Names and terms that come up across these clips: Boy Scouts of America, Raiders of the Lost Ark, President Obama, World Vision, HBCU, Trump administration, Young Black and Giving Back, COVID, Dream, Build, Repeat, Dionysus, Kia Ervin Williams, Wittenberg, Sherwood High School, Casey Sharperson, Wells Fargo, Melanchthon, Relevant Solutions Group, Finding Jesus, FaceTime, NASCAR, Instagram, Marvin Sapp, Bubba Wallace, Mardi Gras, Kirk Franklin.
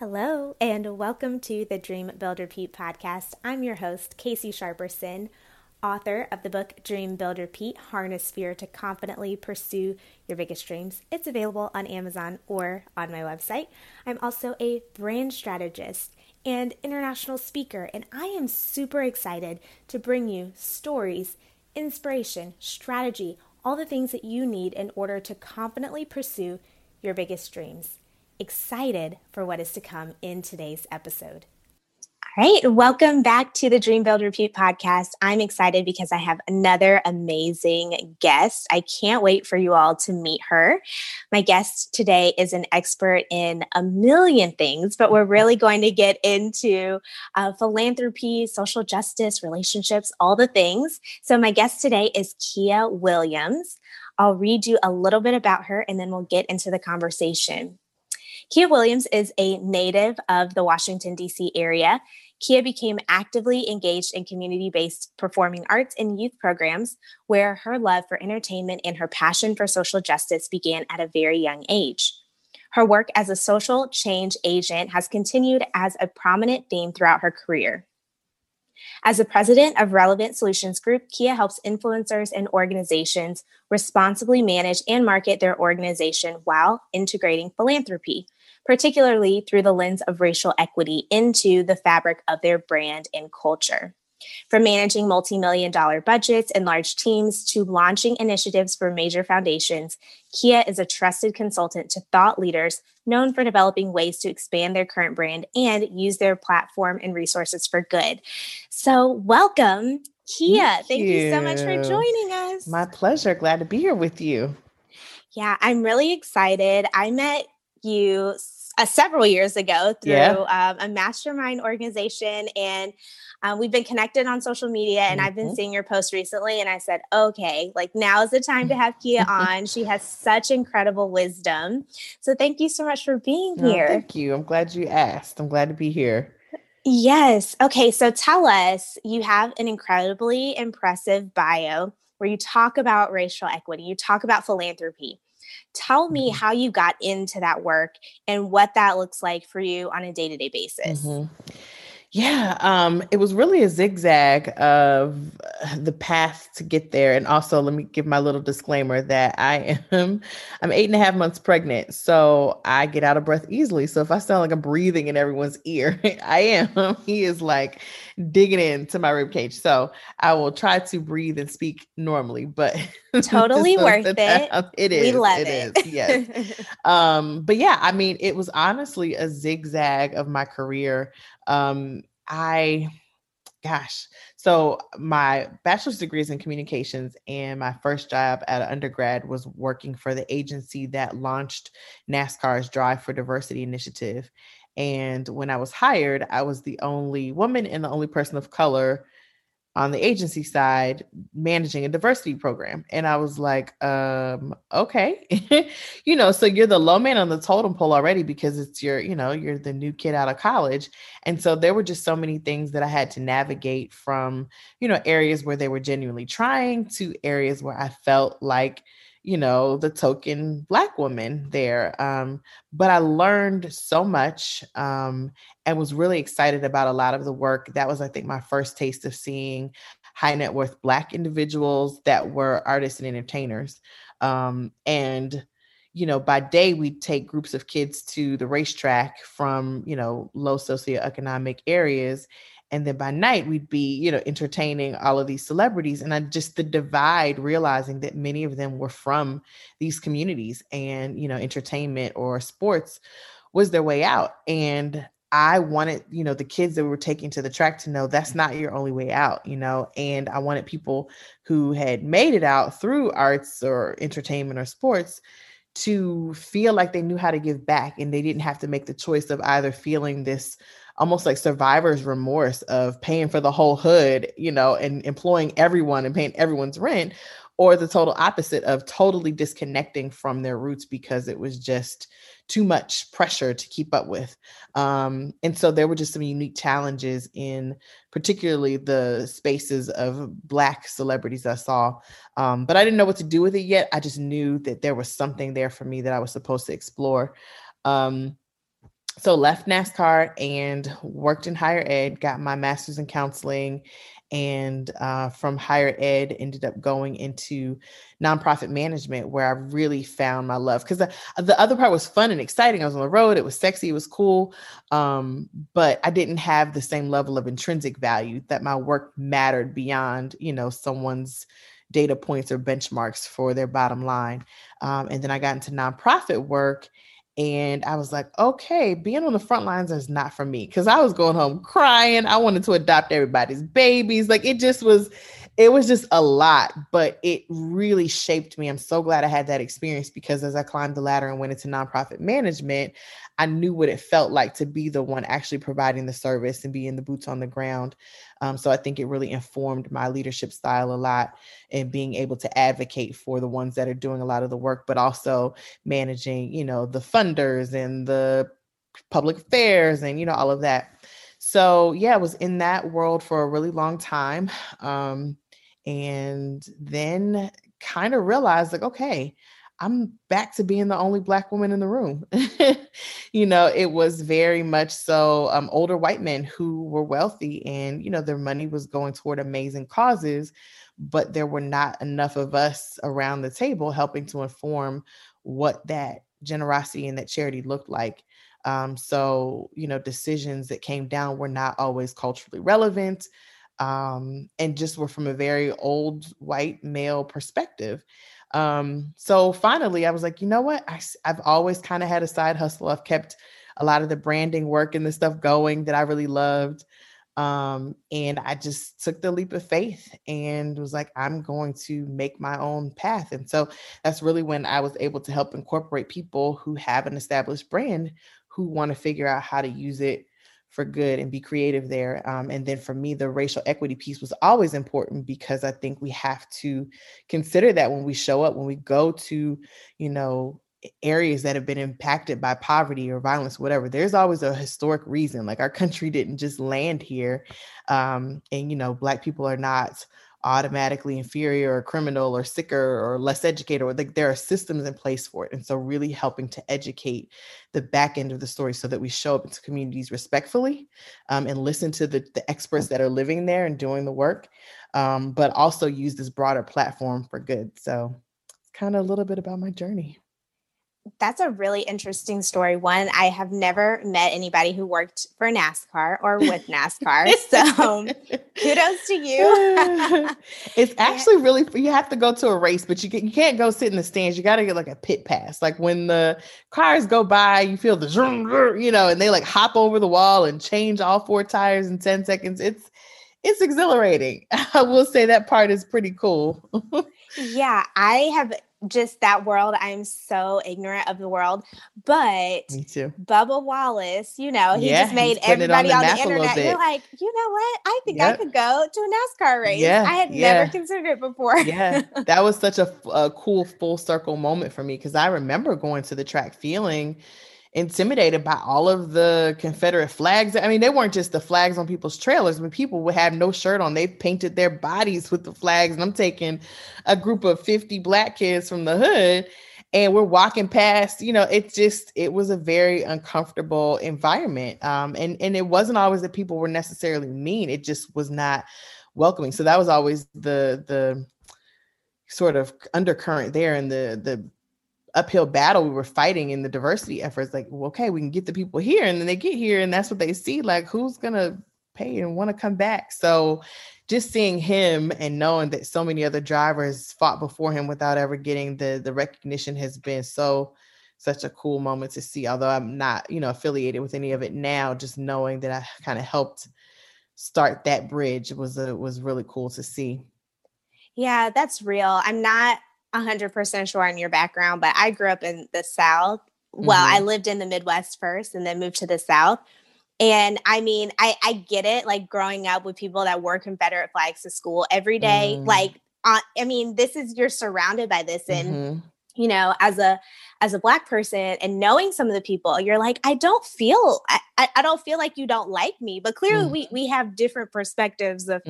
Hello, and welcome to the Dream, Build, Repeat podcast. I'm your host, Casey Sharperson, author of the book Dream, Build, Repeat, Harness Fear to Confidently Pursue Your Biggest Dreams. It's available on Amazon or on my website. I'm also a brand strategist and international speaker, and I am super excited to bring you stories, inspiration, strategy, all the things that you need in order to confidently pursue your biggest dreams. Excited for what is to come in today's episode. All right, welcome back to the Dream, Build, Repeat podcast. I'm excited because I have another amazing guest. I can't wait for you all to meet her. My guest today is an expert in a million things, but we're really going to get into philanthropy, social justice, relationships, all the things. So my guest today is Kia Williams. I'll read you a little bit about her and then we'll get into the conversation. Kia Williams is a native of the Washington, D.C. area. Kia became actively engaged in community-based performing arts and youth programs, where her love for entertainment and her passion for social justice began at a very young age. Her work as a social change agent has continued as a prominent theme throughout her career. As the president of Relevant Solutions Group, Kia helps influencers and organizations responsibly manage and market their organization while integrating philanthropy, particularly through the lens of racial equity, into the fabric of their brand and culture. From managing multi-million-dollar budgets and large teams to launching initiatives for major foundations, Kia is a trusted consultant to thought leaders known for developing ways to expand their current brand and use their platform and resources for good. So welcome, Kia. Thank you so much for joining us. My pleasure. Glad to be here with you. Yeah, I'm really excited. I met you several years ago through a mastermind organization, and we've been connected on social media, and I've been seeing your posts recently, and I said, okay, like now is the time to have Kia on. She has such incredible wisdom. So thank you so much for being here. Thank you. I'm glad you asked. I'm glad to be here. Yes. Okay. So tell us, you have an incredibly impressive bio where you talk about racial equity. You talk about philanthropy. Tell me how you got into that work and what that looks like for you on a day-to-day basis. It was really a zigzag of the path to get there. And also, let me give my little disclaimer that I'm 8.5 months pregnant, so I get out of breath easily. So if I sound like I'm breathing in everyone's ear, I am. He is like digging into my ribcage. So I will try to breathe and speak normally, but totally worth it. It is. We love it. Is, yes. But yeah, I mean, it was honestly a zigzag of my career. So my bachelor's degree is in communications, and my first job at undergrad was working for the agency that launched NASCAR's Drive for Diversity initiative. And when I was hired, I was the only woman and the only person of color on the agency side managing a diversity program. And I was like, okay, you know, so you're the low man on the totem pole already, because it's your, you know, you're the new kid out of college. And so there were just so many things that I had to navigate from, you know, areas where they were genuinely trying to areas where I felt like, you know, the token Black woman there. But I learned so much and was really excited about a lot of the work. That was, I think, my first taste of seeing high net worth Black individuals that were artists and entertainers. And, you know, by day we'd take groups of kids to the racetrack from, you know, low socioeconomic areas. And then by night, we'd be, you know, entertaining all of these celebrities. And I just, the divide, realizing that many of them were from these communities, and, you know, entertainment or sports was their way out. And I wanted, you know, the kids that we were taking to the track to know that's not your only way out, you know, and I wanted people who had made it out through arts or entertainment or sports to feel like they knew how to give back, and they didn't have to make the choice of either feeling this almost like survivor's remorse of paying for the whole hood, you know, and employing everyone and paying everyone's rent, or the total opposite of totally disconnecting from their roots because it was just too much pressure to keep up with. And so there were just some unique challenges in particularly the spaces of Black celebrities I saw. But I didn't know what to do with it yet. I just knew that there was something there for me that I was supposed to explore. So left NASCAR and worked in higher ed, got my master's in counseling, and from higher ed ended up going into nonprofit management, where I really found my love. Because the other part was fun and exciting. I was on the road. It was sexy. It was cool. But I didn't have the same level of intrinsic value that my work mattered beyond, you know, someone's data points or benchmarks for their bottom line. And then I got into nonprofit work. And I was like, okay, being on the front lines is not for me, because I was going home crying. I wanted to adopt everybody's babies. Like, it was just a lot, but it really shaped me. I'm so glad I had that experience, because as I climbed the ladder and went into nonprofit management, I knew what it felt like to be the one actually providing the service and being the boots on the ground. So I think it really informed my leadership style a lot, and being able to advocate for the ones that are doing a lot of the work, but also managing, you know, the funders and the public affairs and, you know, all of that. So yeah, I was in that world for a really long time. And then kind of realized, like, okay, I'm back to being the only Black woman in the room. You know, it was very much so older white men who were wealthy, and, you know, their money was going toward amazing causes, but there were not enough of us around the table helping to inform what that generosity and that charity looked like. So, you know, decisions that came down were not always culturally relevant, and just were from a very old white male perspective. So finally I was like, you know what? I've always kind of had a side hustle. I've kept a lot of the branding work and the stuff going that I really loved. And I just took the leap of faith and was like, I'm going to make my own path. And so that's really when I was able to help incorporate people who have an established brand, who want to figure out how to use it for good and be creative there. And then for me, the racial equity piece was always important, because I think we have to consider that when we show up, when we go to, you know, areas that have been impacted by poverty or violence, whatever, there's always a historic reason. Like, our country didn't just land here. And, you know, Black people are not automatically inferior or criminal or sicker or less educated, or like, there are systems in place for it. And so really helping to educate the back end of the story so that we show up into communities respectfully, and listen to the experts that are living there and doing the work, but also use this broader platform for good. So it's kind of a little bit about my journey. That's a really interesting story. One, I have never met anybody who worked for NASCAR or with NASCAR. So kudos to you. It's actually really, you have to go to a race, but you can't go sit in the stands. You got to get like a pit pass. Like, when the cars go by, you feel the, you know, and they like hop over the wall and change all four tires in 10 seconds. It's exhilarating. I will say that part is pretty cool. Yeah, I have just that world. I'm so ignorant of the world, but me too. Bubba Wallace, you know, he just made everybody on the internet. You're like, you know what? I think I could go to a NASCAR race. I had never considered it before. Yeah, that was such a cool full circle moment for me, because I remember going to the track feeling intimidated by all of the Confederate flags. I mean, they weren't just the flags on people's trailers, but people would have no shirt on. They painted their bodies with the flags. And I'm taking a group of 50 Black kids from the hood, and we're walking past, you know, it was a very uncomfortable environment. And it wasn't always that people were necessarily mean. It just was not welcoming. So that was always the sort of undercurrent there, and the uphill battle we were fighting in the diversity efforts. Like, well, okay, we can get the people here, and then they get here and that's what they see. Like, who's gonna pay and want to come back? So just seeing him and knowing that so many other drivers fought before him without ever getting the recognition has been such a cool moment to see. Although I'm not, you know, affiliated with any of it now, just knowing that I kind of helped start that bridge was really cool to see. Yeah, that's real. I'm not 100% sure on your background, but I grew up in the South. Well, I lived in the Midwest first and then moved to the South. And I mean, I get it. Like, growing up with people that wore Confederate flags to school every day, like, I mean, this is, you're surrounded by this. And, you know, as a Black person and knowing some of the people, you're like, I don't feel like you don't like me, but clearly we have different perspectives of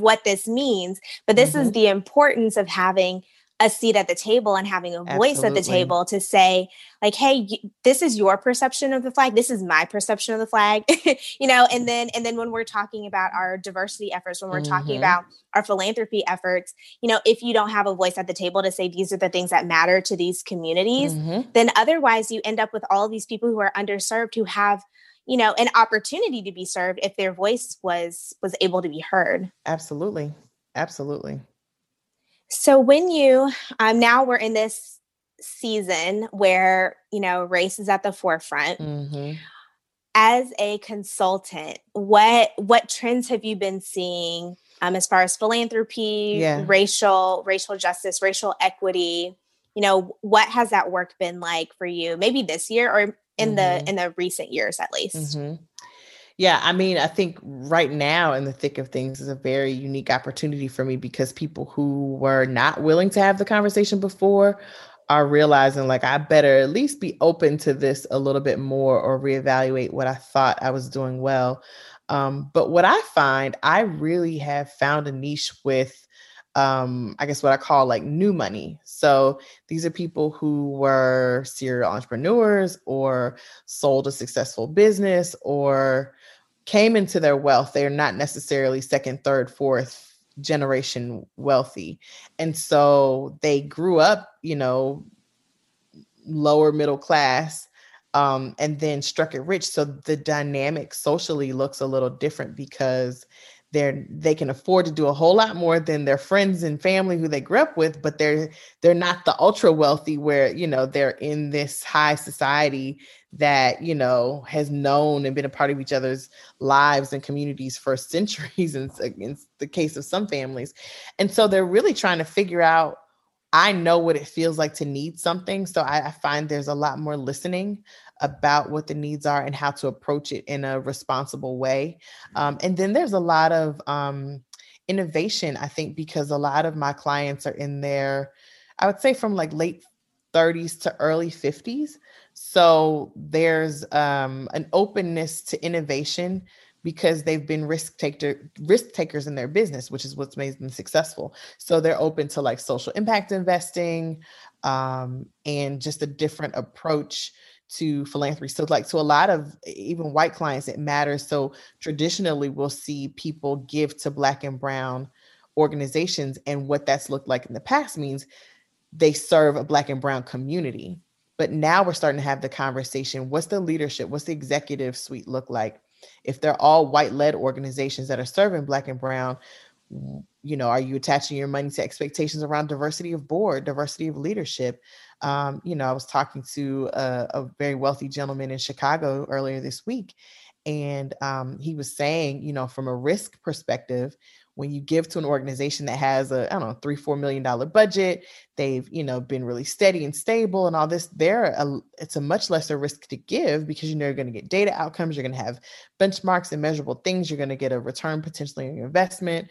what this means. But this is the importance of having a seat at the table and having a voice Absolutely. At the table to say like, hey, this is your perception of the flag. This is my perception of the flag, you know, and then when we're talking about our diversity efforts, when we're mm-hmm. talking about our philanthropy efforts, you know, if you don't have a voice at the table to say, these are the things that matter to these communities, mm-hmm. then otherwise you end up with all of these people who are underserved, who have, you know, an opportunity to be served if their voice was able to be heard. Absolutely. Absolutely. So when you, now we're in this season where, you know, race is at the forefront. Mm-hmm. As a consultant, what trends have you been seeing as far as philanthropy, yeah. racial justice, racial equity? You know, what has that work been like for you? Maybe this year or in mm-hmm. the recent years, at least. Mm-hmm. Yeah. I mean, I think right now in the thick of things is a very unique opportunity for me, because people who were not willing to have the conversation before are realizing like, I better at least be open to this a little bit more or reevaluate what I thought I was doing well. But what I find, I really have found a niche with, I guess what I call like new money. So these are people who were serial entrepreneurs or sold a successful business or came into their wealth. They're not necessarily second, third, fourth generation wealthy. And so they grew up, you know, lower middle class, and then struck it rich. So the dynamic socially looks a little different because they can afford to do a whole lot more than their friends and family who they grew up with, but they're not the ultra wealthy where, you know, they're in this high society that, you know, has known and been a part of each other's lives and communities for centuries in the case of some families. And so they're really trying to figure out, I know what it feels like to need something. So I find there's a lot more listening about what the needs are and how to approach it in a responsible way. And then there's a lot of innovation, I think, because a lot of my clients are in their, I would say from like late 30s to early 50s. So there's an openness to innovation because they've been risk takers in their business, which is what's made them successful. So they're open to like social impact investing and just a different approach to philanthropy. So like to a lot of even white clients, it matters. So traditionally we'll see people give to Black and Brown organizations, and what that's looked like in the past means they serve a Black and Brown community. But now we're starting to have the conversation. What's the leadership? What's the executive suite look like? If they're all white-led organizations that are serving Black and Brown, you know, are you attaching your money to expectations around diversity of board, diversity of leadership? You know, I was talking to a very wealthy gentleman in Chicago earlier this week, and he was saying, you know, from a risk perspective, when you give to an organization that has a, I don't know, $3-4 million budget, they've, you know, been really steady and stable and all this, it's a much lesser risk to give because you know you're going to get data outcomes, you're going to have benchmarks and measurable things, you're going to get a return potentially on your investment,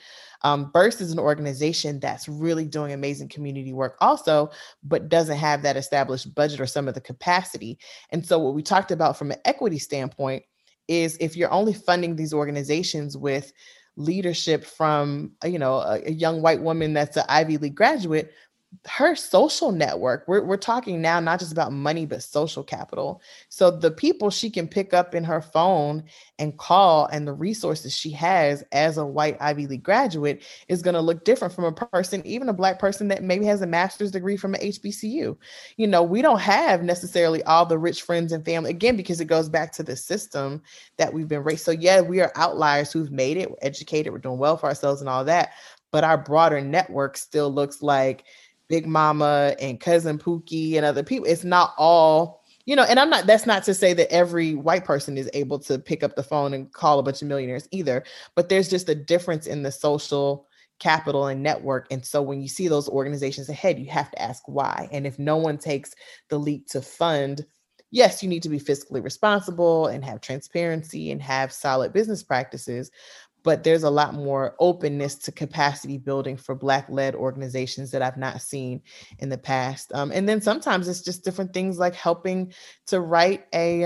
versus an organization that's really doing amazing community work also, but doesn't have that established budget or some of the capacity. And so what we talked about from an equity standpoint is if you're only funding these organizations with leadership from, you know, a young white woman that's an Ivy League graduate, her social network, we're talking now not just about money, but social capital. So the people she can pick up in her phone and call and the resources she has as a white Ivy League graduate is going to look different from a person, even a Black person that maybe has a master's degree from an HBCU. You know, we don't have necessarily all the rich friends and family, again, because it goes back to the system that we've been raised. So yeah, we are outliers who've made it, we're educated, we're doing well for ourselves and all that. But our broader network still looks like Big Mama and Cousin Pookie and other people. It's not all, you know, and that's not to say that every white person is able to pick up the phone and call a bunch of millionaires either, but there's just a difference in the social capital and network. And so when you see those organizations ahead, you have to ask why. And if no one takes the leap to fund, yes, you need to be fiscally responsible and have transparency and have solid business practices, but there's a lot more openness to capacity building for Black-led organizations that I've not seen in the past. And then sometimes it's just different things like helping to write a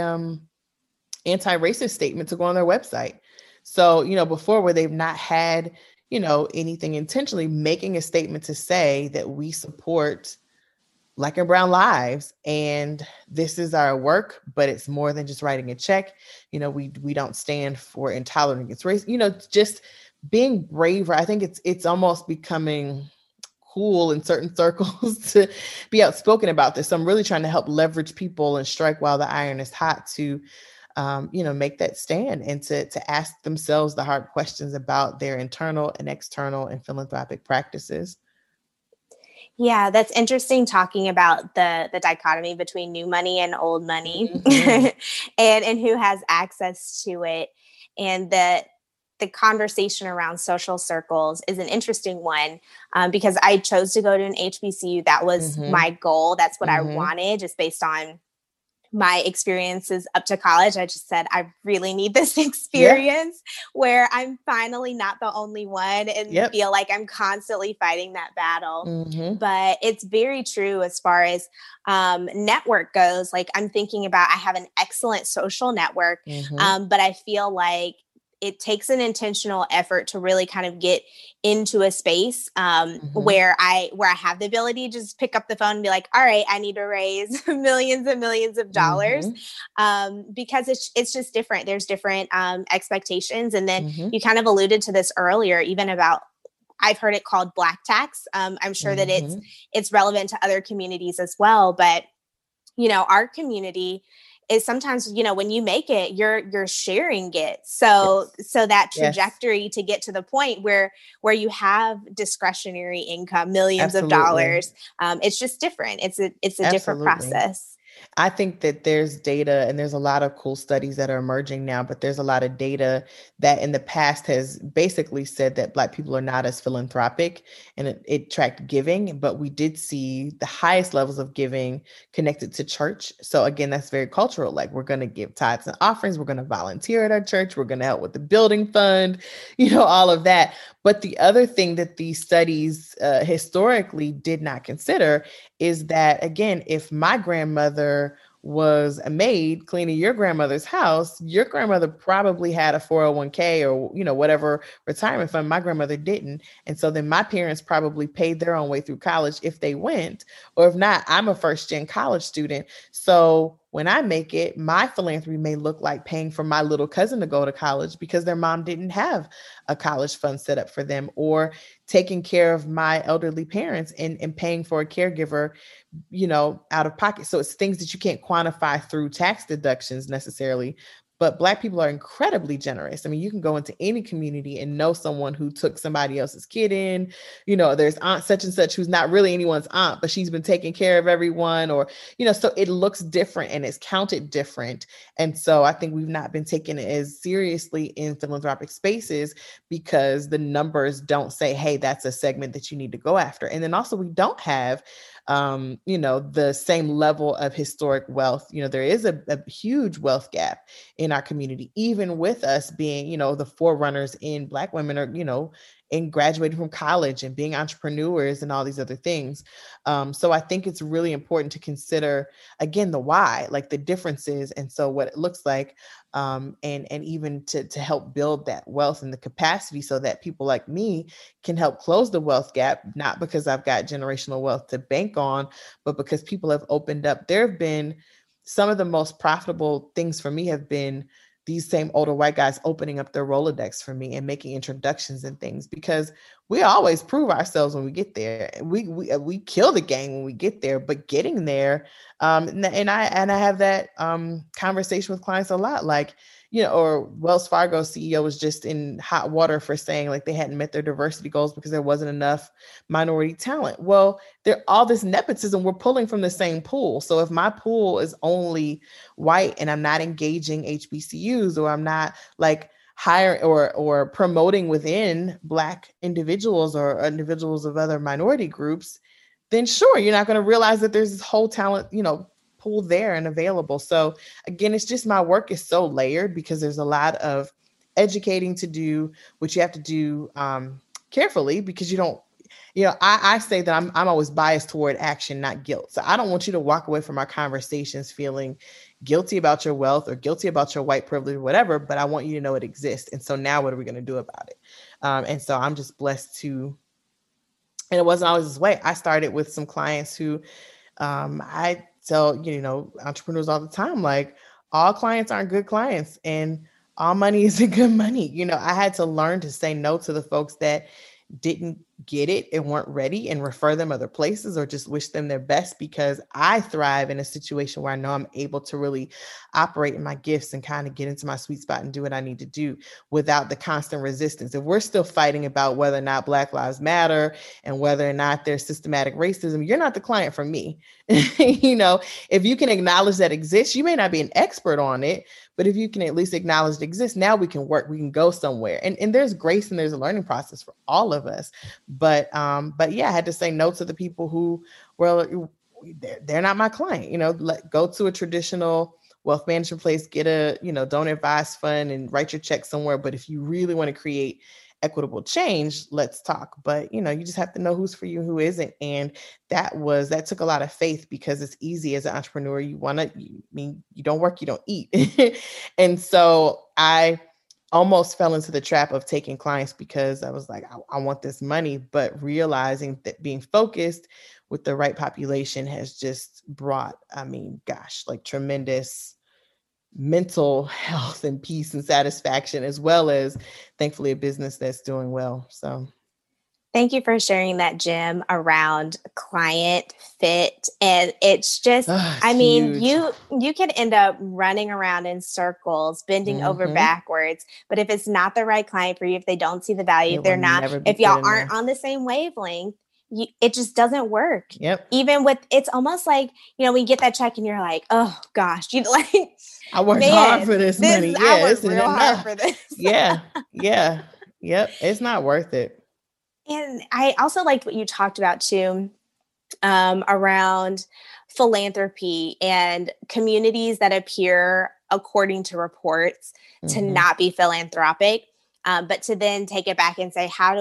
anti-racist statement to go on their website. So, you know, before where they've not had, you know, anything intentionally, making a statement to say that we support Black and Brown lives, and this is our work, but it's more than just writing a check. You know, we don't stand for intolerance against race, you know, just being braver. I think it's almost becoming cool in certain circles to be outspoken about this. So I'm really trying to help leverage people and strike while the iron is hot to, you know, make that stand and to ask themselves the hard questions about their internal and external and philanthropic practices. Yeah, that's interesting, talking about the dichotomy between new money and old money, mm-hmm. and who has access to it. And that the conversation around social circles is an interesting one, because I chose to go to an HBCU. That was mm-hmm. my goal. That's what mm-hmm. I wanted, just based on my experiences up to college. I just said, I really need this experience where I'm finally not the only one and feel like I'm constantly fighting that battle. Mm-hmm. But it's very true as far as network goes. Like, I'm thinking about, I have an excellent social network, mm-hmm. But I feel like it takes an intentional effort to really kind of get into a space mm-hmm. where I have the ability to just pick up the phone and be like, all right, I need to raise millions and millions of dollars, mm-hmm. Because it's just different. There's different expectations. And then mm-hmm. you kind of alluded to this earlier, even about, I've heard it called black tax. I'm sure mm-hmm. that it's relevant to other communities as well, but you know, our community is sometimes, you know, when you make it, you're sharing it. So, so that trajectory to get to the point where you have discretionary income, millions Absolutely. Of dollars, it's just different. It's a different process. I think that there's data, and there's a lot of cool studies that are emerging now, but there's a lot of data that in the past has basically said that Black people are not as philanthropic, and it tracked giving, but we did see the highest levels of giving connected to church. So again, that's very cultural. Like, we're going to give tithes and offerings. We're going to volunteer at our church. We're going to help with the building fund, you know, all of that. But the other thing that these studies historically did not consider is that, again, if my grandmother was a maid cleaning your grandmother's house, your grandmother probably had a 401k or, you know, whatever retirement fund. My grandmother didn't. And so then my parents probably paid their own way through college if they went, or if not, I'm a first-gen college student. So when I make it, my philanthropy may look like paying for my little cousin to go to college because their mom didn't have a college fund set up for them, or taking care of my elderly parents and paying for a caregiver, you know, out of pocket. So it's things that you can't quantify through tax deductions necessarily, but Black people are incredibly generous. I mean, you can go into any community and know someone who took somebody else's kid in. You know, there's aunt such and such who's not really anyone's aunt, but she's been taking care of everyone, or, you know, so it looks different and it's counted different. And so I think we've not been taken as seriously in philanthropic spaces because the numbers don't say, hey, that's a segment that you need to go after. And then also we don't have you know, the same level of historic wealth. You know, there is a huge wealth gap in our community, even with us being, you know, the forerunners in Black women, or, you know, in graduating from college and being entrepreneurs and all these other things. So I think it's really important to consider, again, the why, like the differences. And so what it looks like, and even to help build that wealth and the capacity so that people like me can help close the wealth gap, not because I've got generational wealth to bank on, but because people have opened up. There have been some of the most profitable things for me have been these same older white guys opening up their Rolodex for me and making introductions and things, because we always prove ourselves when we get there. We kill the game when we get there, but getting there, and I have that conversation with clients a lot, like, you know, or Wells Fargo CEO was just in hot water for saying like they hadn't met their diversity goals because there wasn't enough minority talent. Well, there all this nepotism, we're pulling from the same pool. So if my pool is only white and I'm not engaging HBCUs, or I'm not like hiring or promoting within Black individuals or individuals of other minority groups, then sure, you're not going to realize that there's this whole talent, you know, pool there and available. So again, it's just my work is so layered because there's a lot of educating to do, which you have to do carefully, because you don't, you know, I say that I'm always biased toward action, not guilt. So I don't want you to walk away from our conversations feeling guilty about your wealth or guilty about your white privilege or whatever, but I want you to know it exists. And so now what are we going to do about it? And so I'm just blessed to, and it wasn't always this way. I started with some clients who I tell, you know, entrepreneurs all the time, like all clients aren't good clients and all money isn't good money. You know, I had to learn to say no to the folks that didn't get it and weren't ready and refer them other places or just wish them their best, because I thrive in a situation where I know I'm able to really operate in my gifts and kind of get into my sweet spot and do what I need to do without the constant resistance. If we're still fighting about whether or not Black Lives Matter and whether or not there's systematic racism, you're not the client for me. You know, if you can acknowledge that exists, you may not be an expert on it, but if you can at least acknowledge it exists, now we can work, we can go somewhere. And there's grace and there's a learning process for all of us. But yeah, I had to say no to the people who were, they're not my client, you know, go to a traditional wealth management place, get a, you know, donor advised fund and write your check somewhere. But if you really want to create equitable change, let's talk. But, you know, you just have to know who's for you, who isn't. And that took a lot of faith, because it's easy as an entrepreneur. You don't work, you don't eat. And so I almost fell into the trap of taking clients because I was like, I want this money, but realizing that being focused with the right population has just brought, tremendous mental health and peace and satisfaction, as well as thankfully a business that's doing well. So thank you for sharing that, Jim, around client fit. And it's just, huge. You can end up running around in circles, bending over backwards. But if it's not the right client for you, if they don't see the value, if y'all aren't on the same wavelength, it just doesn't work. Yep. Even with, it's almost like, you know, we get that check and you're like, oh gosh, you like, I worked hard for this money. Yeah, I worked real hard for this. Yeah. Yep. It's not worth it. And I also liked what you talked about too, around philanthropy and communities that appear, according to reports, to not be philanthropic, but to then take it back and say, how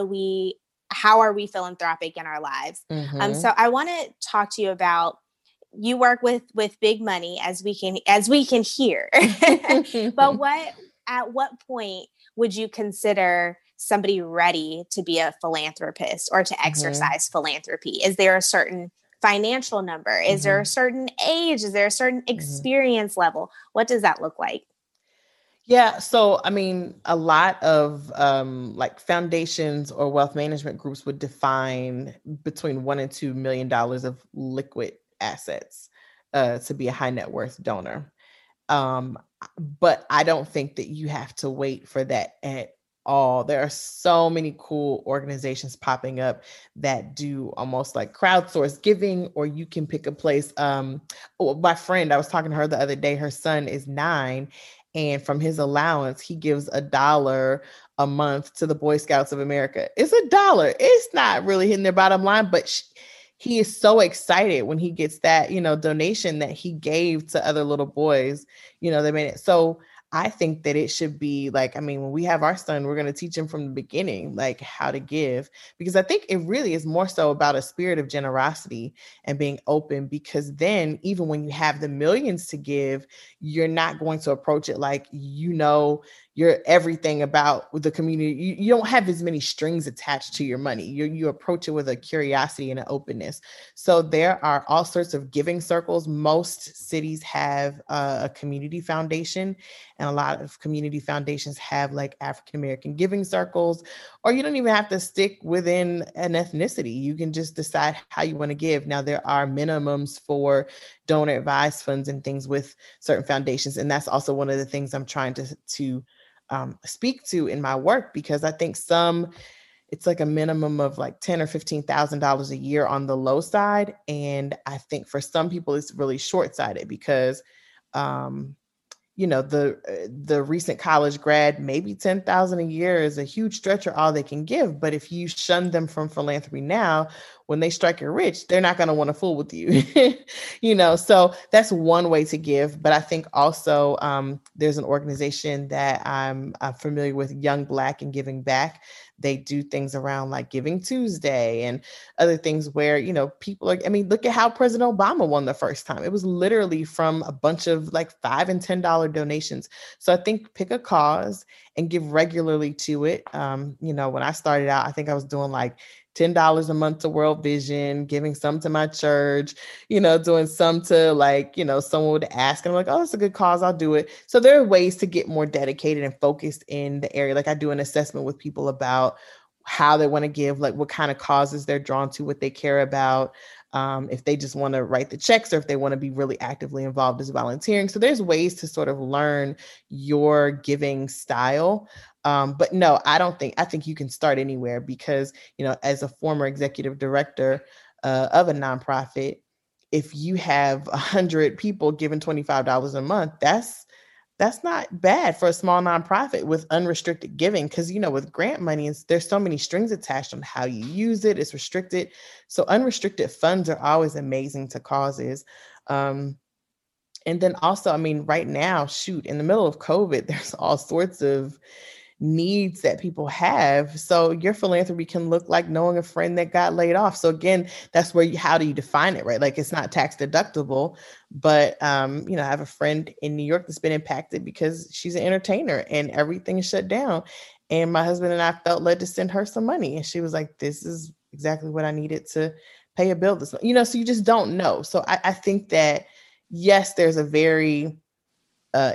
are we philanthropic in our lives? So I want to talk to you about, you work with big money, as we can hear, but at what point would you consider somebody ready to be a philanthropist or to exercise philanthropy? Is there a certain financial number? Is there a certain age? Is there a certain experience level? What does that look like? Yeah. So, a lot of foundations or wealth management groups would define between $1 and $2 million of liquid assets to be a high net worth donor. But I don't think that you have to wait for that at all. There are so many cool organizations popping up that do almost like crowdsource giving, or you can pick a place. My friend, I was talking to her the other day, her son is 9, and from his allowance, he gives $1 a month to the Boy Scouts of America. It's $1. It's not really hitting their bottom line, but he is so excited when he gets that, you know, donation that he gave to other little boys, you know, they made it. So I think that it should be like, when we have our son, we're going to teach him from the beginning, like how to give, because I think it really is more so about a spirit of generosity and being open, because then even when you have the millions to give, you're not going to approach it like, you know, you're everything about the community. You don't have as many strings attached to your money. You approach it with a curiosity and an openness. So there are all sorts of giving circles. Most cities have a community foundation, and a lot of community foundations have like African-American giving circles, or you don't even have to stick within an ethnicity. You can just decide how you want to give. Now there are minimums for donor advised funds and things with certain foundations. And that's also one of the things I'm trying to speak to in my work, because I think it's like a minimum of like $10,000 or $15,000 a year on the low side. And I think for some people it's really short-sighted, because, you know, the recent college grad, maybe $10,000 a year is a huge stretch or all they can give. But if you shun them from philanthropy now, when they strike you're rich, they're not going to want to fool with you, you know, so that's one way to give. But I think also there's an organization that I'm familiar with, Young Black and Giving Back. They do things around like Giving Tuesday and other things where, you know, people are, I mean, look at how President Obama won the first time. It was literally from a bunch of like $5 and $10 donations. So I think pick a cause and give regularly to it. You know, when I started out, I think I was doing like $10 a month to World Vision, giving some to my church, you know, doing some to like, you know, someone would ask and I'm like, oh, that's a good cause, I'll do it. So there are ways to get more dedicated and focused in the area. Like I do an assessment with people about how they want to give, like what kind of causes they're drawn to, what they care about, if they just want to write the checks or if they want to be really actively involved as volunteering. So there's ways to sort of learn your giving style. But no, I think you can start anywhere because, you know, as a former executive director of a nonprofit, if you have 100 people giving $25 a month, that's not bad for a small nonprofit with unrestricted giving. Cause you know, with grant money, there's so many strings attached on how you use it. It's restricted. So unrestricted funds are always amazing to causes. And then also, I mean, right now, shoot, in the middle of COVID, there's all sorts of needs that people have. So your philanthropy can look like knowing a friend that got laid off. So again, that's where how do you define it, right? Like it's not tax deductible, but you know, I have a friend in New York that's been impacted because she's an entertainer and everything is shut down. And my husband and I felt led to send her some money. And she was like, this is exactly what I needed to pay a bill this month. You know, so you just don't know. So I think that, yes, there's a very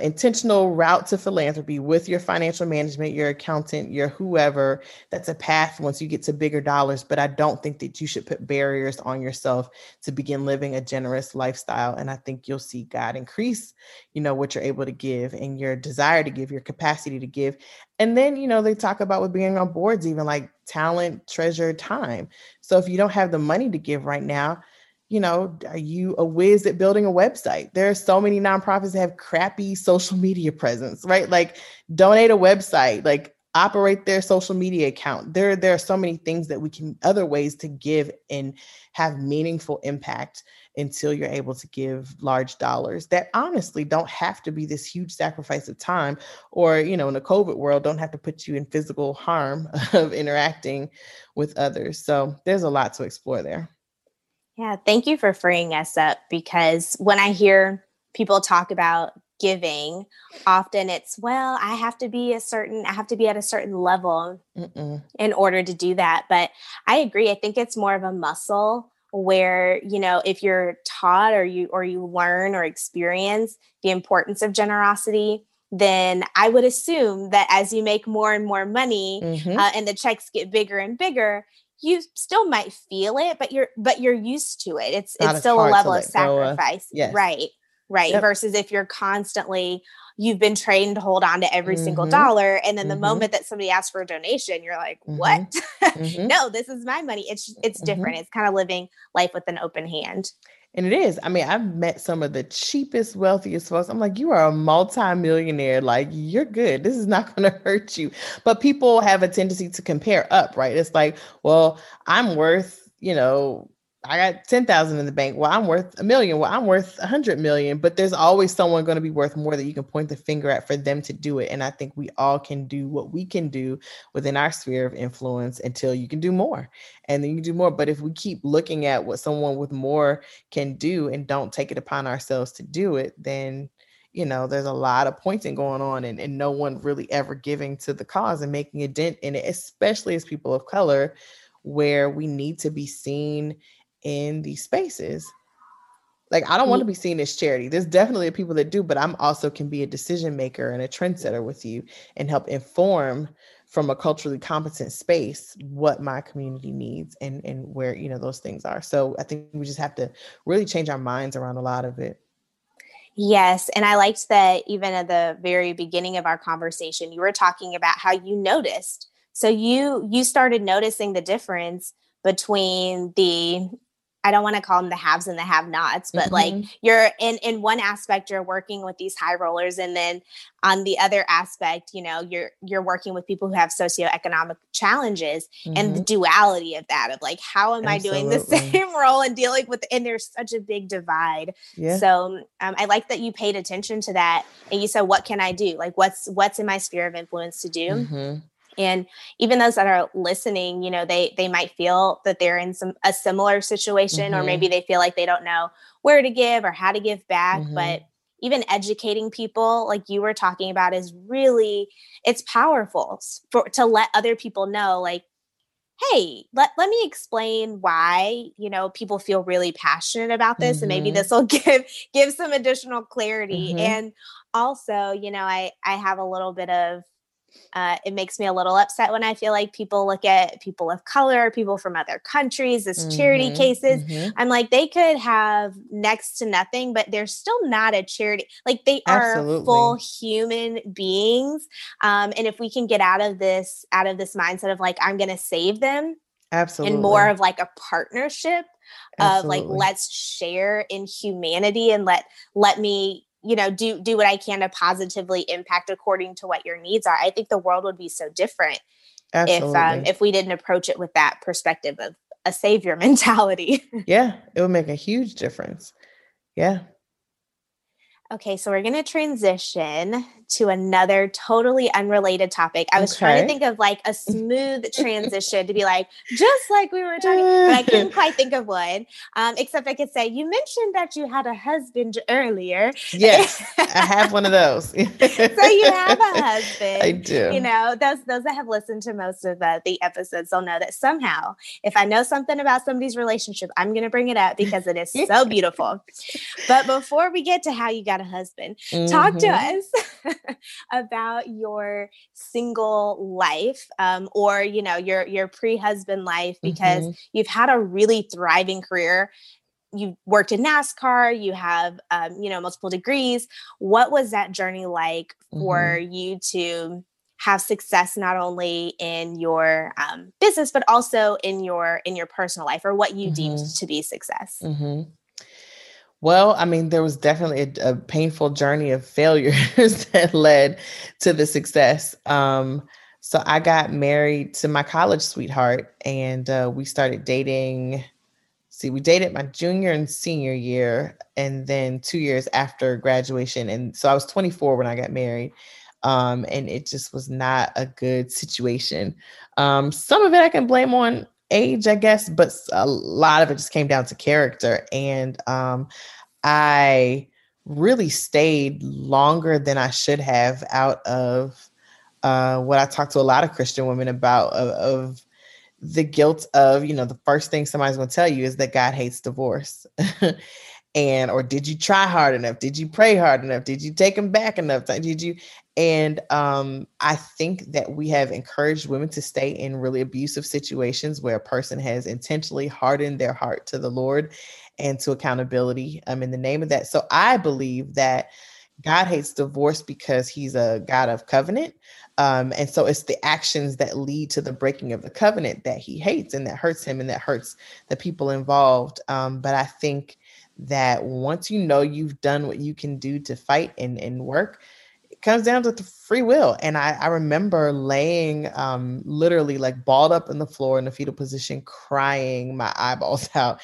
intentional route to philanthropy with your financial management, your accountant, your whoever. That's a path once you get to bigger dollars. But I don't think that you should put barriers on yourself to begin living a generous lifestyle. And I think you'll see God increase, you know, what you're able to give and your desire to give, your capacity to give. And then, you know, they talk about with being on boards, even like talent, treasure, time. So if you don't have the money to give right now, you know, are you a whiz at building a website? There are so many nonprofits that have crappy social media presence, right? Like donate a website, like operate their social media account. There are so many things that we can, other ways to give and have meaningful impact until you're able to give large dollars that honestly don't have to be this huge sacrifice of time or, you know, in the COVID world, don't have to put you in physical harm of interacting with others. So there's a lot to explore there. Yeah, thank you for freeing us up, because when I hear people talk about giving, often it's, well, I have to be at a certain level in order to do that. But I agree. I think it's more of a muscle where, you know, if you're taught or you learn or experience the importance of generosity, then I would assume that as you make more and more money and the checks get bigger and bigger, you still might feel it, but you're used to it. It's still a level of sacrifice. Yes. Right. Yep. Versus if you're constantly, you've been trained to hold on to every single dollar. And then the moment that somebody asks for a donation, you're like, what? No, this is my money. It's different. It's kind of living life with an open hand. And it is. I mean, I've met some of the cheapest, wealthiest folks. I'm like, you are a multimillionaire. Like, you're good. This is not going to hurt you. But people have a tendency to compare up, right? It's like, well, I'm worth, you know, I got 10,000 in the bank. Well, I'm worth $1 million. Well, I'm worth $100 million. But there's always someone going to be worth more that you can point the finger at for them to do it. And I think we all can do what we can do within our sphere of influence until you can do more. And then you can do more. But if we keep looking at what someone with more can do and don't take it upon ourselves to do it, then, you know, there's a lot of pointing going on and no one really ever giving to the cause and making a dent in it, especially as people of color, where we need to be seen in these spaces. Like, I don't want to be seen as charity. There's definitely people that do, but I'm also can be a decision maker and a trendsetter with you and help inform from a culturally competent space what my community needs and where, you know, those things are. So I think we just have to really change our minds around a lot of it. Yes. And I liked that even at the very beginning of our conversation, you were talking about how you noticed. So you started noticing the difference between the I don't want to call them the haves and the have-nots, but like you're in one aspect, you're working with these high rollers. And then on the other aspect, you know, you're working with people who have socioeconomic challenges and the duality of that, of like, how am I doing the same role and dealing with, and there's such a big divide. Yeah. So I like that you paid attention to that and you said, what can I do? Like what's in my sphere of influence to do? And even those that are listening, you know, they might feel that they're in a similar situation, or maybe they feel like they don't know where to give or how to give back. But even educating people like you were talking about is really, it's powerful to let other people know, like, hey, let me explain why, you know, people feel really passionate about this. And maybe this will give some additional clarity. And also, you know, I have a little bit of, it makes me a little upset when I feel like people look at people of color, people from other countries as charity cases. I'm like, they could have next to nothing, but they're still not a charity. Like they are full human beings. And if we can get out of this mindset of like, I'm going to save them. And more of like a partnership of like, let's share in humanity and let me, you know, do what I can to positively impact according to what your needs are. I think the world would be so different if we didn't approach it with that perspective of a savior mentality. Yeah. It would make a huge difference. Yeah. Okay. So we're going to transition to another totally unrelated topic. I was trying to think of like a smooth transition to be like, just like we were talking, but I couldn't quite think of one. Except I could say, you mentioned that you had a husband earlier. Yes. I have one of those. So you have a husband. I do. You know, those that have listened to most of the episodes, they'll know that somehow if I know something about somebody's relationship, I'm going to bring it up because it is so beautiful. But before we get to how you got a husband, talk to us about your single life, or, you know, your pre-husband life, because you've had a really thriving career. You worked in NASCAR, you have, you know, multiple degrees. What was that journey like for you to have success, not only in your business, but also in your personal life, or what you deemed to be success? Well, I mean, there was definitely a painful journey of failures that led to the success. So I got married to my college sweetheart, and we started dating. See, we dated my junior and senior year, and then 2 years after graduation. And so I was 24 when I got married, and it just was not a good situation. Some of it I can blame on age, I guess, but a lot of it just came down to character. And I really stayed longer than I should have out of what I talked to a lot of Christian women about, of the guilt of, you know, the first thing somebody's going to tell you is that God hates divorce. And, or did you try hard enough? Did you pray hard enough? Did you take him back enough? Did you? And I think that we have encouraged women to stay in really abusive situations where a person has intentionally hardened their heart to the Lord and to accountability in the name of that. So I believe that God hates divorce because he's a God of covenant. And so it's the actions that lead to the breaking of the covenant that he hates, and that hurts him, and that hurts the people involved. But I think that once you know you've done what you can do to fight and work, it comes down to the free will. And I remember laying literally like balled up in the floor in the fetal position, crying my eyeballs out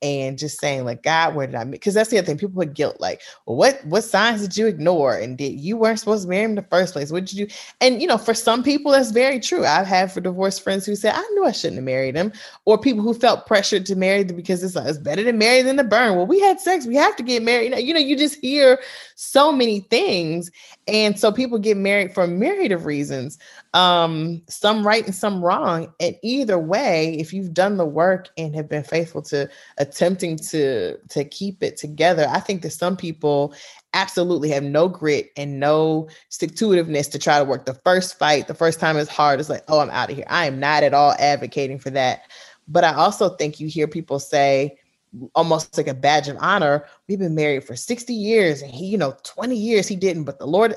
and just saying like, God, where did I, because that's the other thing, people put guilt, like, well, what signs did you ignore? And did you weren't supposed to marry him in the first place? What did you do? And, you know, for some people that's very true. I've had for divorced friends who said, I knew I shouldn't have married him, or people who felt pressured to marry them because it's better to marry than to burn. Well, we had sex, we have to get married. You know, you just hear so many things. And so people get married for a myriad of reasons, some right and some wrong. And either way, if you've done the work and have been faithful to attempting to keep it together, I think that some people absolutely have no grit and no stick-to-itiveness to try to work the first fight. The first time it's hard, it's like, oh, I'm out of here. I am not at all advocating for that. But I also think you hear people say, almost like a badge of honor, we've been married for 60 years and he, you know, 20 years he didn't, but the Lord,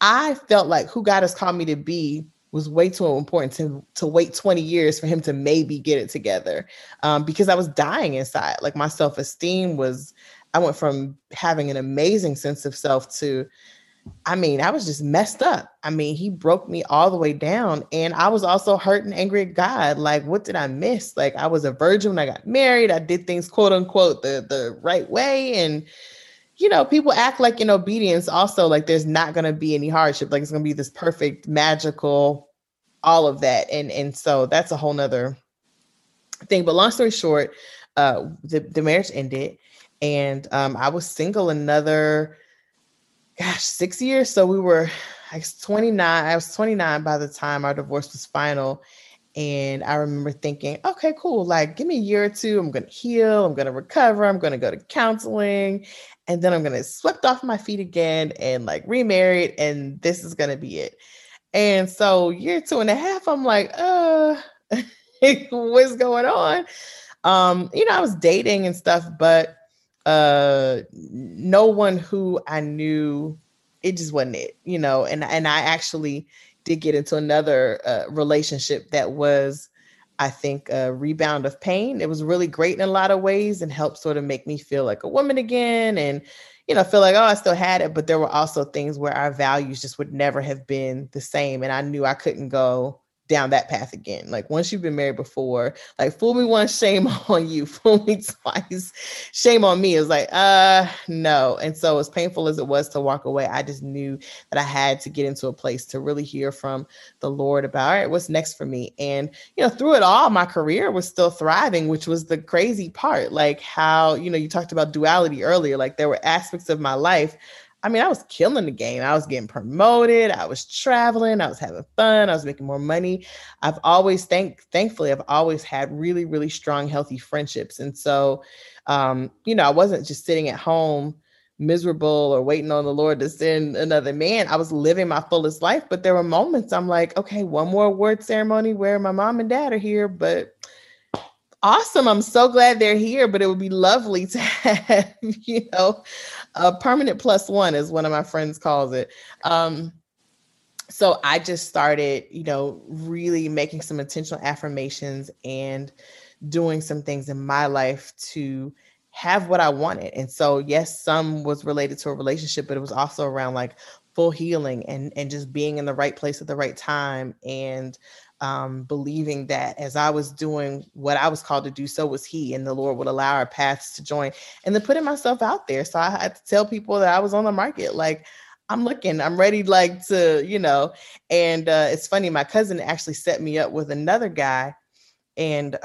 I felt like who God has called me to be was way too important to wait 20 years for him to maybe get it together, because I was dying inside. Like, my self-esteem was, I went from having an amazing sense of self to, I mean, I was just messed up. I mean, he broke me all the way down, and I was also hurt and angry at God. Like, what did I miss? Like, I was a virgin when I got married. I did things, quote unquote, the right way. And, you know, people act like in obedience also, like there's not going to be any hardship. Like, it's going to be this perfect, magical, all of that. And so that's a whole nother thing. But long story short, the marriage ended, and I was single another, 6 years. So we were like 29. I was 29 by the time our divorce was final. And I remember thinking, okay, cool. Like, give me a year or two. I'm going to heal. I'm going to recover. I'm going to go to counseling. And then I'm going to swept off my feet again and like remarried. And this is going to be it. And so year 2.5, I'm like, what's going on? You know, I was dating and stuff, but no one who I knew, it just wasn't it, you know? And I actually did get into another relationship that was, I think, a rebound of pain. It was really great in a lot of ways and helped sort of make me feel like a woman again. And, you know, feel like, oh, I still had it, but there were also things where our values just would never have been the same. And I knew I couldn't go down that path again. Like, once you've been married before, like, fool me once, shame on you. Fool me twice, shame on me. It was like, no. And so as painful as it was to walk away, I just knew that I had to get into a place to really hear from the Lord about, all right, what's next for me? And, you know, through it all, my career was still thriving, which was the crazy part. Like, how, you know, you talked about duality earlier, like there were aspects of my life. I mean, I was killing the game. I was getting promoted. I was traveling. I was having fun. I was making more money. I've always, thankfully, I've always had really, really strong, healthy friendships. And so, you know, I wasn't just sitting at home miserable or waiting on the Lord to send another man. I was living my fullest life. But there were moments I'm like, okay, one more award ceremony where my mom and dad are here, but awesome. I'm so glad they're here, but it would be lovely to have, you know, a permanent plus one, as one of my friends calls it. So I just started, you know, really making some intentional affirmations and doing some things in my life to have what I wanted. And so, yes, some was related to a relationship, but it was also around like full healing and just being in the right place at the right time. And believing that as I was doing what I was called to do, so was he, and the Lord would allow our paths to join, and then putting myself out there. So I had to tell people that I was on the market. Like, I'm looking, I'm ready, like, to, you know, and it's funny. My cousin actually set me up with another guy, and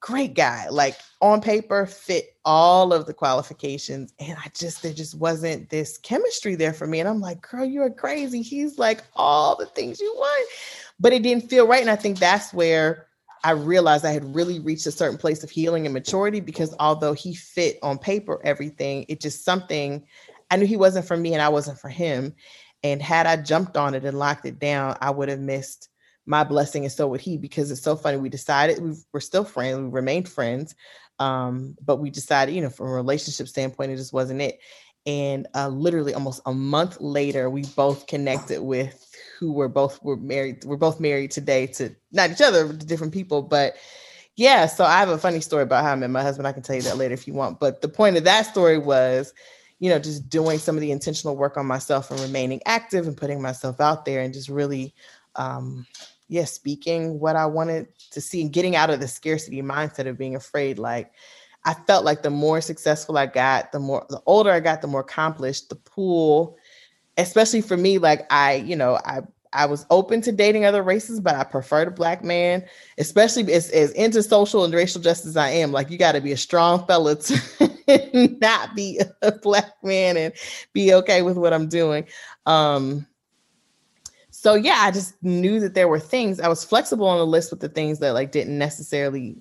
great guy, like on paper fit all of the qualifications. And I just, there just wasn't this chemistry there for me. And I'm like, girl, you are crazy. He's like all the things you want. But it didn't feel right. And I think that's where I realized I had really reached a certain place of healing and maturity, because although he fit on paper everything, it just something, I knew he wasn't for me and I wasn't for him. And had I jumped on it and locked it down, I would have missed my blessing, and so would he, because it's so funny. We decided, we're still friends, we remained friends, but we decided, you know, from a relationship standpoint, it just wasn't it. And literally almost a month later, we both connected with who were married. We're both married today to not each other, to different people. But yeah, so I have a funny story about how I met my husband. I can tell you that later if you want. But the point of that story was, you know, just doing some of the intentional work on myself and remaining active and putting myself out there and just really, speaking what I wanted to see and getting out of the scarcity mindset of being afraid. Like, I felt like the more successful I got, the older I got, the more accomplished the pool, especially for me. Like, I was open to dating other races, but I preferred a black man, especially as into social and racial justice as I am. Like, you got to be a strong fella to not be a black man and be okay with what I'm doing. So yeah, I just knew that there were things. I was flexible on the list with the things that like didn't necessarily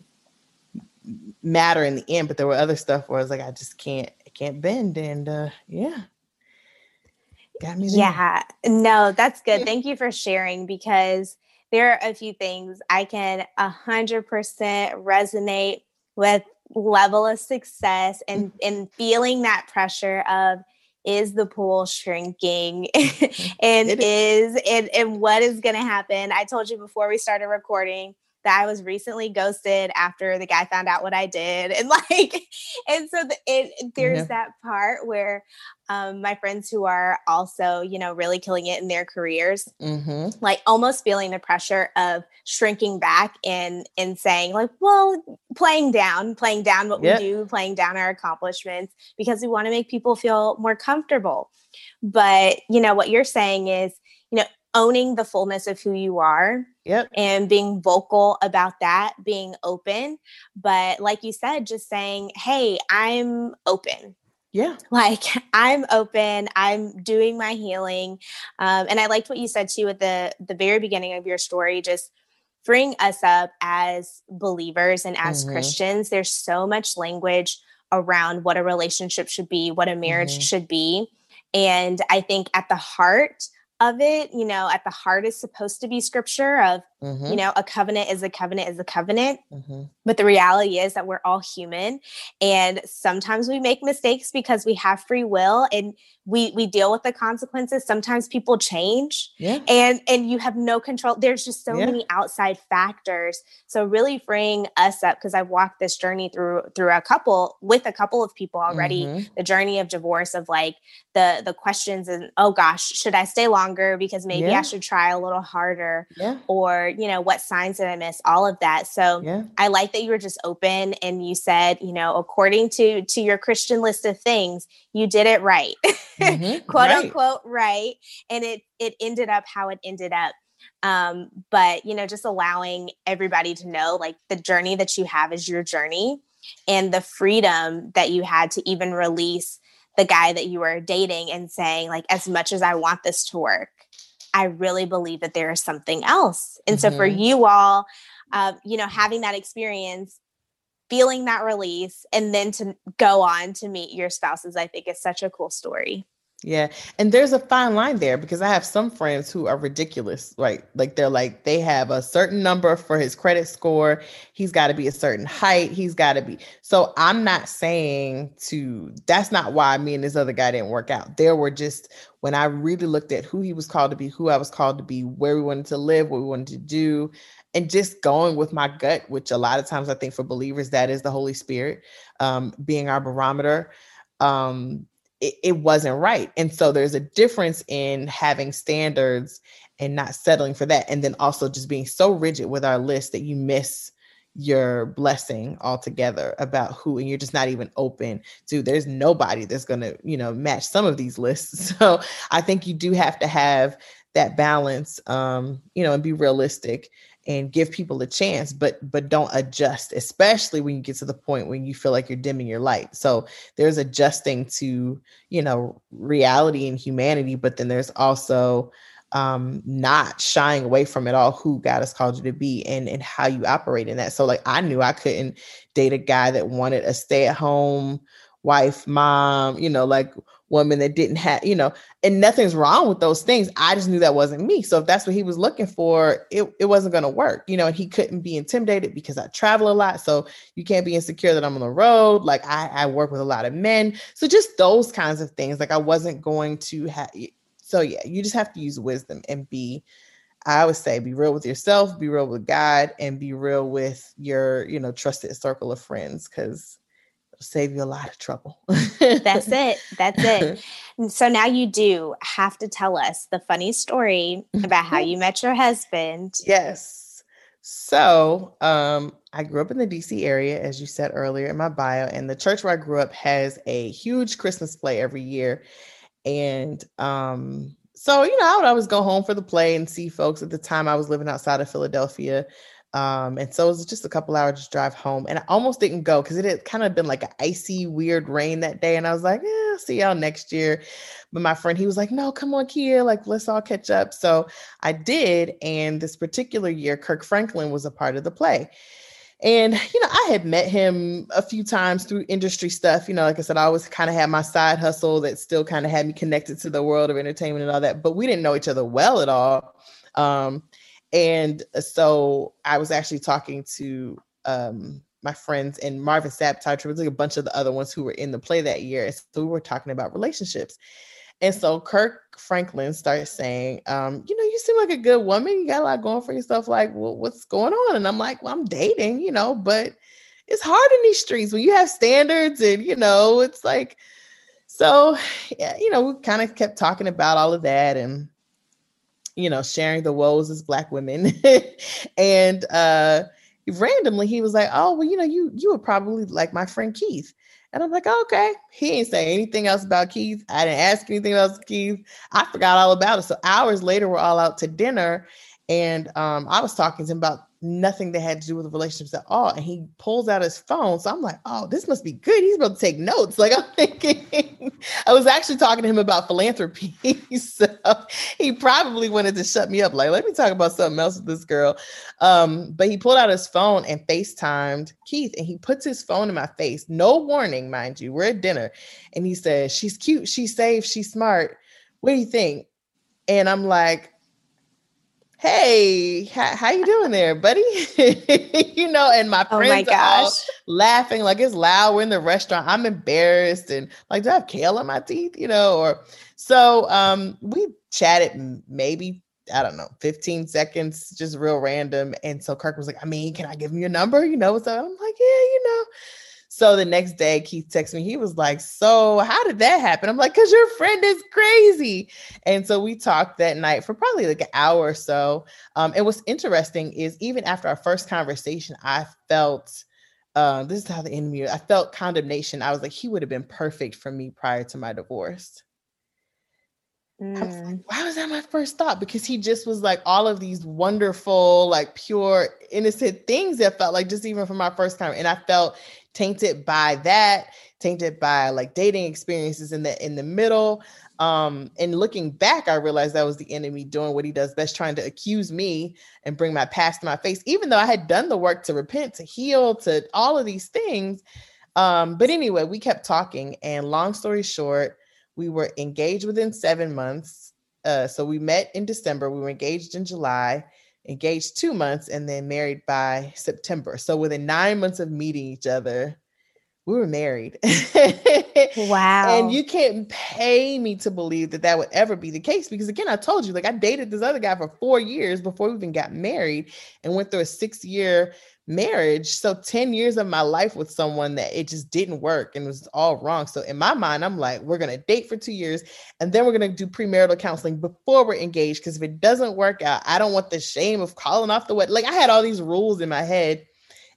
matter in the end, but there were other stuff where I was like, I can't bend. And got me there. Yeah, no, that's good. Thank you for sharing, because there are a few things I can 100% resonate with. Level of success and feeling that pressure of is the pool shrinking and is what is going to happen? I told you before we started recording that I was recently ghosted after the guy found out what I did. And like, and so there's that part where my friends who are also, you know, really killing it in their careers, mm-hmm. like almost feeling the pressure of shrinking back and saying like, well, playing down what we do, playing down our accomplishments because we want to make people feel more comfortable. But you know, what you're saying is, you know, owning the fullness of who you are and being vocal about that, being open. But like you said, just saying, hey, I'm open. Yeah. Like I'm open. I'm doing my healing. And I liked what you said too at the very beginning of your story, just freeing us up as believers and as mm-hmm. Christians. There's so much language around what a relationship should be, what a marriage mm-hmm. should be. And I think at the heart of it, you know, at the heart is supposed to be scripture of, mm-hmm. you know, a covenant is a covenant is a covenant. Mm-hmm. But the reality is that we're all human. And sometimes we make mistakes because we have free will and we deal with the consequences. Sometimes people change and you have no control. There's just so many outside factors. So really freeing us up, because I've walked this journey with a couple of people already, mm-hmm. the journey of divorce, of like the questions and, oh gosh, should I stay longer? Because maybe I should try a little harder or, you know, what signs did I miss? All of that. So I like that you were just open and you said, you know, according to your Christian list of things, you did it right, mm-hmm. quote unquote, right. And it ended up how it ended up. But, you know, just allowing everybody to know like the journey that you have is your journey and the freedom that you had to even release the guy that you were dating and saying like, as much as I want this to work, I really believe that there is something else. And mm-hmm. so for you all, you know, having that experience, feeling that release, and then to go on to meet your spouses, I think is such a cool story. Yeah. And there's a fine line there because I have some friends who are ridiculous, right? Like they're like, they have a certain number for his credit score. He's got to be a certain height. He's got to be. So I'm not saying that's not why me and this other guy didn't work out. There were just, when I really looked at who he was called to be, who I was called to be, where we wanted to live, what we wanted to do, and just going with my gut, which a lot of times I think for believers, that is the Holy Spirit, being our barometer. It wasn't right. And so there's a difference in having standards and not settling for that. And then also just being so rigid with our list that you miss your blessing altogether about who, and you're just not even open to, there's nobody that's going to, you know, match some of these lists. So I think you do have to have that balance, you know, and be realistic and give people a chance, but don't adjust, especially when you get to the point when you feel like you're dimming your light. So there's adjusting to, you know, reality and humanity, but then there's also not shying away from it all, who God has called you to be and how you operate in that. So like, I knew I couldn't date a guy that wanted a stay-at-home wife, mom, you know, like woman that didn't have, you know, and nothing's wrong with those things. I just knew that wasn't me. So if that's what he was looking for, it wasn't going to work, you know, and he couldn't be intimidated because I travel a lot. So you can't be insecure that I'm on the road. Like I work with a lot of men. So just those kinds of things. Like I wasn't going to have, so yeah, you just have to use wisdom and be real with yourself, be real with God, and be real with your, you know, trusted circle of friends. Cause save you a lot of trouble. That's it. So now you do have to tell us the funny story about how you met your husband. Yes. So I grew up in the DC area, as you said earlier in my bio, and the church where I grew up has a huge Christmas play every year. And so, you know, I would always go home for the play and see folks. At the time I was living outside of Philadelphia. And so it was just a couple hours drive home, and I almost didn't go because it had kind of been like an icy, weird rain that day. And I was like, I'll see y'all next year. But my friend, he was like, no, come on, Kia, like, let's all catch up. So I did. And this particular year, Kirk Franklin was a part of the play. And, you know, I had met him a few times through industry stuff. You know, like I said, I always kind of had my side hustle that still kind of had me connected to the world of entertainment and all that, but we didn't know each other well at all. And so I was actually talking to my friends and Marvin Sapp, like a bunch of the other ones who were in the play that year. So we were talking about relationships. And so Kirk Franklin starts saying, you seem like a good woman. You got a lot going for yourself. Like, well, what's going on? And I'm like, well, I'm dating, but it's hard in these streets when you have standards and, it's like, so, yeah, we kind of kept talking about all of that and, sharing the woes as Black women. And randomly he was like, oh, well, you would probably like my friend Keith. And I'm like, oh, okay. He ain't saying anything else about Keith. I didn't ask anything else, Keith. I forgot all about it. So hours later, we're all out to dinner. And I was talking to him about nothing that had to do with relationships at all. And he pulls out his phone. So I'm like, oh, this must be good. He's about to take notes. Like, I'm thinking, I was actually talking to him about philanthropy. So he probably wanted to shut me up. Like, let me talk about something else with this girl. But he pulled out his phone and FaceTimed Keith. And he puts his phone in my face. No warning, mind you. We're at dinner. And he says, she's cute. She's safe. She's smart. What do you think? And I'm like, hey, how you doing there, buddy? And my friends are all laughing like it's loud. We're in the restaurant. I'm embarrassed. And like, do I have kale on my teeth? We chatted maybe, I don't know, 15 seconds, just real random. And so Kirk was like, can I give him your number? So I'm like, yeah, So the next day, Keith texted me. He was like, so how did that happen? I'm like, because your friend is crazy. And so we talked that night for probably like an hour or so. And what's interesting is even after our first conversation, I felt, this is how the enemy, I felt condemnation. I was like, he would have been perfect for me prior to my divorce. I was like, why was that my first thought? Because he just was like all of these wonderful, like pure, innocent things that felt like just even from my first time. And I felt tainted by that, tainted by like dating experiences in the middle. And looking back, I realized that was the enemy doing what he does best, trying to accuse me and bring my past to my face, even though I had done the work to repent, to heal, to all of these things. But anyway, we kept talking, and long story short, we were engaged within 7 months. So we met in December. We were engaged in July, engaged 2 months, and then married by September. So within 9 months of meeting each other, we were married. Wow. And you can't pay me to believe that that would ever be the case. Because again, I told you, like I dated this other guy for 4 years before we even got married and went through a 6-year marriage. So 10 years of my life with someone that it just didn't work and was all wrong. So in my mind, I'm like, we're going to date for 2 years and then we're going to do premarital counseling before we're engaged. Cause if it doesn't work out, I don't want the shame of calling off the wedding. Like I had all these rules in my head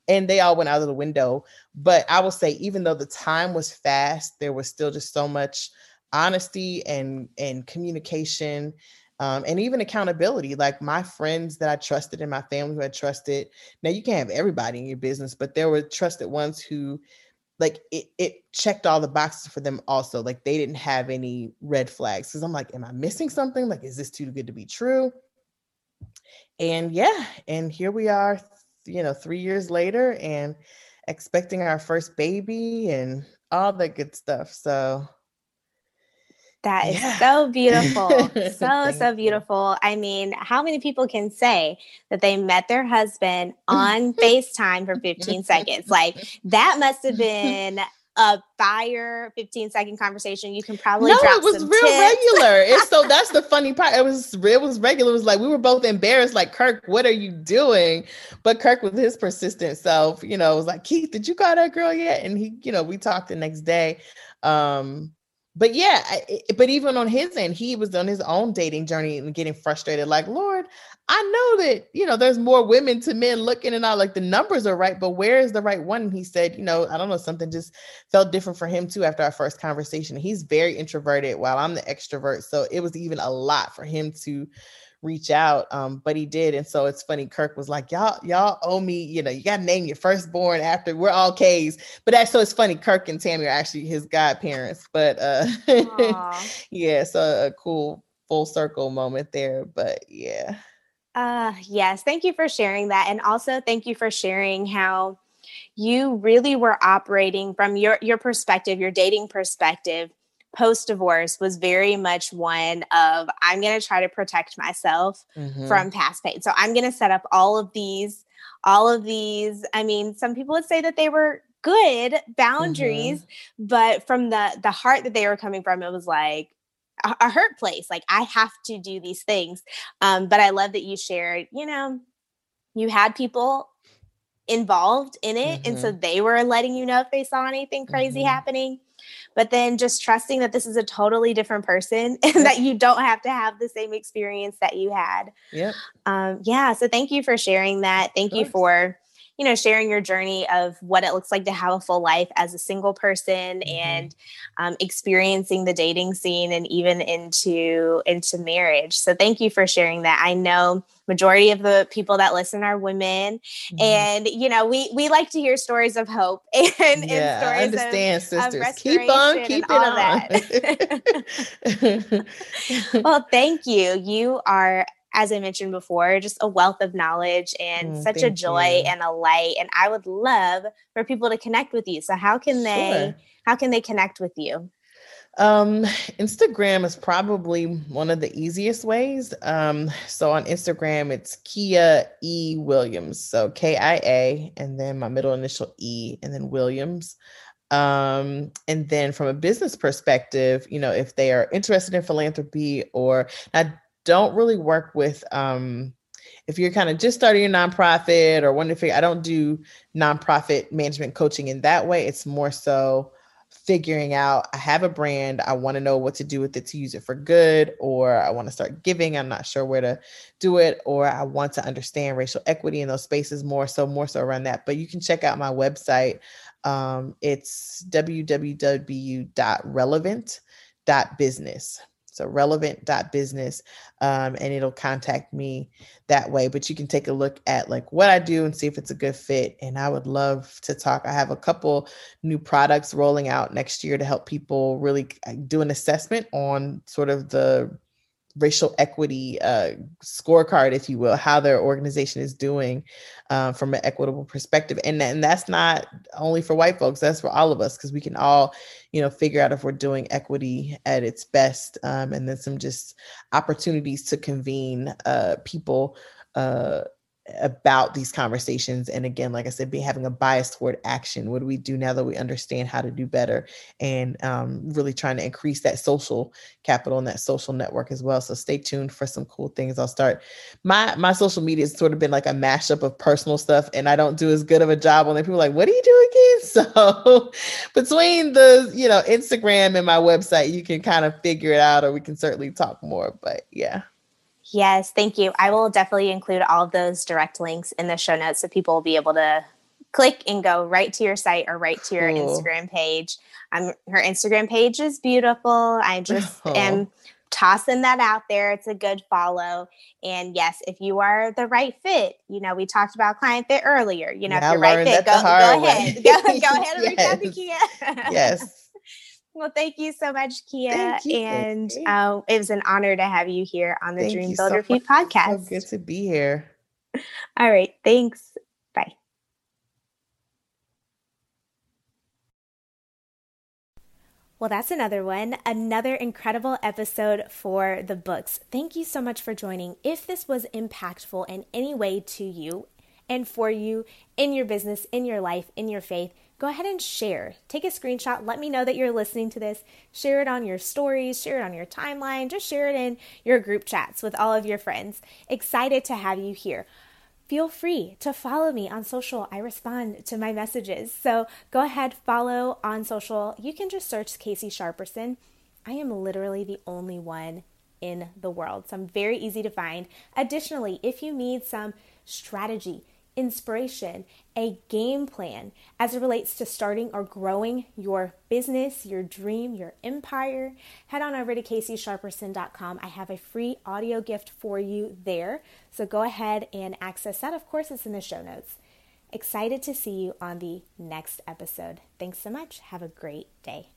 and they all went out of the window. But I will say, even though the time was fast, there was still just so much honesty and communication. And even accountability, like my friends that I trusted and my family who I trusted. Now you can't have everybody in your business, but there were trusted ones who like it checked all the boxes for them also. Like they didn't have any red flags. Cause I'm like, am I missing something? Like, is this too good to be true? And yeah. And here we are, 3 years later and expecting our first baby and all that good stuff. So that is so beautiful. So beautiful. I mean, how many people can say that they met their husband on FaceTime for 15 seconds? Like that must have been a fire 15-second conversation. You can probably drop some tips. No, it was real regular. And so that's the funny part. It was regular. It was like, we were both embarrassed. Like, Kirk, what are you doing? But Kirk with his persistent self, it was like, Keith, did you call that girl yet? And he, we talked the next day. But yeah, but even on his end, he was on his own dating journey and getting frustrated. Like, Lord, I know that, there's more women to men looking and all, like the numbers are right, but where is the right one? And he said, I don't know, something just felt different for him too after our first conversation. He's very introverted while I'm the extrovert. So it was even a lot for him to reach out. But he did. And so it's funny. Kirk was like, y'all owe me, you got to name your firstborn after we're all K's, but that's, so it's funny. Kirk and Tammy are actually his godparents, but, yeah. So a cool full circle moment there, but yeah. Yes. Thank you for sharing that. And also thank you for sharing how you really were operating from your perspective, your dating perspective. Post-divorce was very much one of, I'm going to try to protect myself from past pain. So I'm going to set up all of these all of these, I mean, some people would say that they were good boundaries, mm-hmm. but from the heart that they were coming from, it was like a hurt place. Like, I have to do these things. But I love that you shared, you know, you had people involved in it. Mm-hmm. And so they were letting you know if they saw anything crazy mm-hmm. happening. But then just trusting that this is a totally different person and that you don't have to have the same experience that you had. Yep. Yeah. So thank you for sharing that. Thank you for, you know, sharing your journey of what it looks like to have a full life as a single person mm-hmm. and experiencing the dating scene and even into marriage. So thank you for sharing that. I know majority of the people that listen are women mm-hmm. and, you know, we like to hear stories of hope and stories of restoration. Keep it on. Well, thank you. You are, as I mentioned before, just a wealth of knowledge and such a joy and a light. And I would love for people to connect with you. So how can they connect with you? Instagram is probably one of the easiest ways. So on Instagram, it's Kia E Williams. So Kia, and then my middle initial E, and then Williams. And then from a business perspective, you know, if they are interested in philanthropy, or I don't really work with, if you're kind of just starting your nonprofit or wanting to figure, I don't do nonprofit management coaching in that way. It's more so figuring out, I have a brand, I want to know what to do with it to use it for good, or I want to start giving, I'm not sure where to do it, or I want to understand racial equity in those spaces more so around that. But you can check out my website. It's www.relevant.business. So relevant.business, and it'll contact me that way. But you can take a look at like what I do and see if it's a good fit. And I would love to talk. I have a couple new products rolling out next year to help people really do an assessment on sort of the racial equity scorecard, if you will, how their organization is doing from an equitable perspective. And that's not only for white folks, that's for all of us, because we can all, you know, figure out if we're doing equity at its best. And then some just opportunities to convene people about these conversations. And again, like I said, be having a bias toward action. What do we do now that we understand how to do better? And really trying to increase that social capital and that social network as well. So stay tuned for some cool things. I'll start. My social media has sort of been like a mashup of personal stuff, and I don't do as good of a job on it. People are like, what do you do again? So between the, you know, Instagram and my website, you can kind of figure it out, or we can certainly talk more, but yeah. Yes, thank you. I will definitely include all of those direct links in the show notes so people will be able to click and go right to your site or right to your Instagram page. Her Instagram page is beautiful. I just am tossing that out there. It's a good follow. And yes, if you are the right fit, you know, we talked about client fit earlier. You know, if you're right fit, go ahead. Go ahead and reach out to Kia. Yes. Well, thank you so much, Kia. And it was an honor to have you here on the Dream Build Repeat podcast. So good to be here. All right. Thanks. Bye. Well, that's another one. Another incredible episode for the books. Thank you so much for joining. If this was impactful in any way to you and for you in your business, in your life, in your faith, go ahead and share. Take a screenshot. Let me know that you're listening to this. Share it on your stories. Share it on your timeline. Just share it in your group chats with all of your friends. Excited to have you here. Feel free to follow me on social. I respond to my messages. So go ahead, follow on social. You can just search Casey Sharperson. I am literally the only one in the world, so I'm very easy to find. Additionally, if you need some strategy, inspiration, a game plan as it relates to starting or growing your business, your dream, your empire, head on over to CaseySharperson.com. I have a free audio gift for you there. So go ahead and access that. Of course, it's in the show notes. Excited to see you on the next episode. Thanks so much. Have a great day.